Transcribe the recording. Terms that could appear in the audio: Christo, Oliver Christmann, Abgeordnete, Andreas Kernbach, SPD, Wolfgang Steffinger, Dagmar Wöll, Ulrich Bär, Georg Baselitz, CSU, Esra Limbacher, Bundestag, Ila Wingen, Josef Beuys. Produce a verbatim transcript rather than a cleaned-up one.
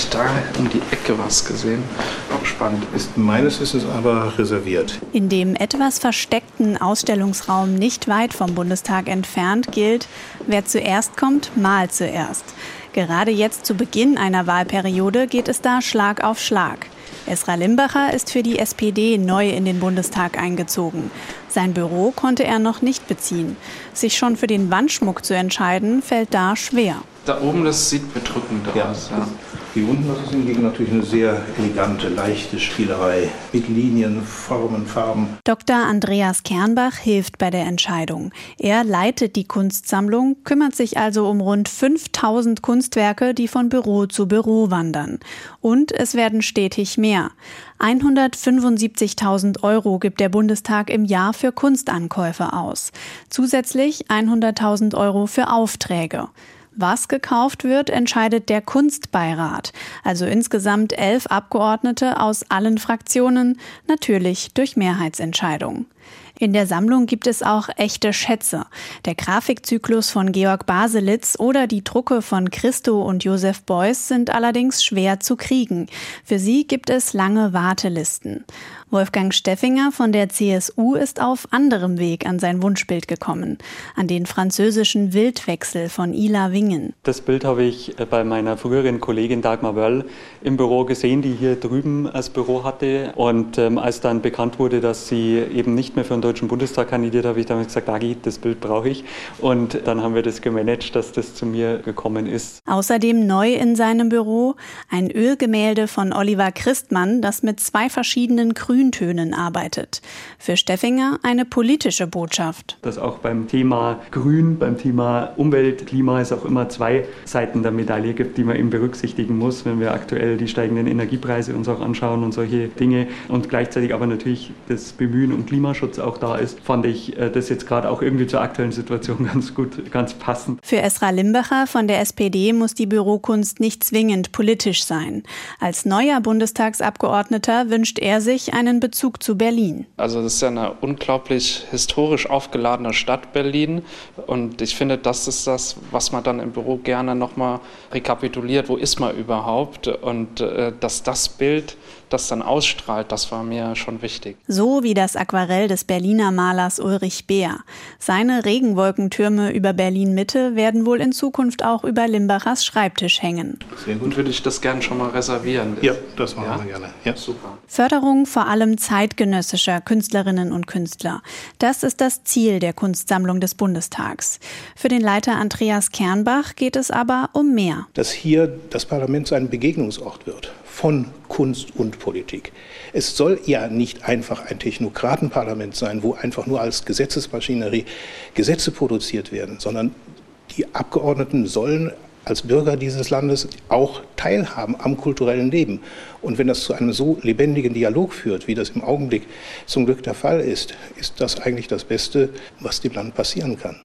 ich da um die Ecke was gesehen. Spannend. Ist meines Wissens aber reserviert. In dem etwas versteckten Ausstellungsraum nicht weit vom Bundestag entfernt gilt, wer zuerst kommt, malt zuerst. Gerade jetzt zu Beginn einer Wahlperiode geht es da Schlag auf Schlag. Esra Limbacher ist für die S P D neu in den Bundestag eingezogen. Sein Büro konnte er noch nicht beziehen. Sich schon für den Wandschmuck zu entscheiden, fällt da schwer. Da oben, das sieht bedrückend ja. aus. Ja. Hier unten, das ist hingegen natürlich eine sehr elegante, leichte Spielerei mit Linien, Formen, Farben. Doktor Andreas Kernbach hilft bei der Entscheidung. Er leitet die Kunstsammlung, kümmert sich also um rund fünftausend Kunstwerke, die von Büro zu Büro wandern. Und es werden stetig mehr. hundertfünfundsiebzigtausend Euro gibt der Bundestag im Jahr für Kunstankäufe aus. Zusätzlich hunderttausend Euro für Aufträge. Was gekauft wird, entscheidet der Kunstbeirat, also insgesamt elf Abgeordnete aus allen Fraktionen, natürlich durch Mehrheitsentscheidung. In der Sammlung gibt es auch echte Schätze. Der Grafikzyklus von Georg Baselitz oder die Drucke von Christo und Josef Beuys sind allerdings schwer zu kriegen. Für sie gibt es lange Wartelisten. Wolfgang Steffinger von der C S U ist auf anderem Weg an sein Wunschbild gekommen, an den französischen Wildwechsel von Ila Wingen. Das Bild habe ich bei meiner früheren Kollegin Dagmar Wöll im Büro gesehen, die hier drüben das Büro hatte. Und ähm, als dann bekannt wurde, dass sie eben nicht mehr für den Deutschen Bundestag kandidiert, habe ich damals gesagt, Dagi, das Bild brauche ich. Und dann haben wir das gemanagt, dass das zu mir gekommen ist. Außerdem neu in seinem Büro ein Ölgemälde von Oliver Christmann, das mit zwei verschiedenen Grüntönen arbeitet. Für Steffinger eine politische Botschaft. Dass auch beim Thema Grün, beim Thema Umwelt, Klima es auch immer zwei Seiten der Medaille gibt, die man eben berücksichtigen muss, wenn wir aktuell die steigenden Energiepreise uns auch anschauen und solche Dinge. Und gleichzeitig aber natürlich das Bemühen um Klimaschutz auch da ist, fand ich das jetzt gerade auch irgendwie zur aktuellen Situation ganz gut, ganz passend. Für Esra Limbacher von der S P D muss die Bürokunst nicht zwingend politisch sein. Als neuer Bundestagsabgeordneter wünscht er sich einen Bezug zu Berlin. Also das ist ja eine unglaublich historisch aufgeladene Stadt Berlin und ich finde, das ist das, was man dann im Büro gerne nochmal rekapituliert, wo ist man überhaupt und dass das Bild das dann ausstrahlt, das war mir schon wichtig. So wie das Aquarell des Berliner Malers Ulrich Bär. Seine Regenwolkentürme über Berlin-Mitte werden wohl in Zukunft auch über Limbachers Schreibtisch hängen. Sehr gut. Und würde ich das gerne schon mal reservieren. Ja, das machen ja? wir gerne. Ja, super. Förderung vor allem zeitgenössischer Künstlerinnen und Künstler. Das ist das Ziel der Kunstsammlung des Bundestags. Für den Leiter Andreas Kernbach geht es aber um mehr. Dass hier das Parlament ein Begegnungsort wird von Kunst und Politik. Es soll ja nicht einfach ein Technokratenparlament sein, wo einfach nur als Gesetzesmaschinerie Gesetze produziert werden, sondern die Abgeordneten sollen als Bürger dieses Landes auch teilhaben am kulturellen Leben. Und wenn das zu einem so lebendigen Dialog führt, wie das im Augenblick zum Glück der Fall ist, ist das eigentlich das Beste, was dem Land passieren kann.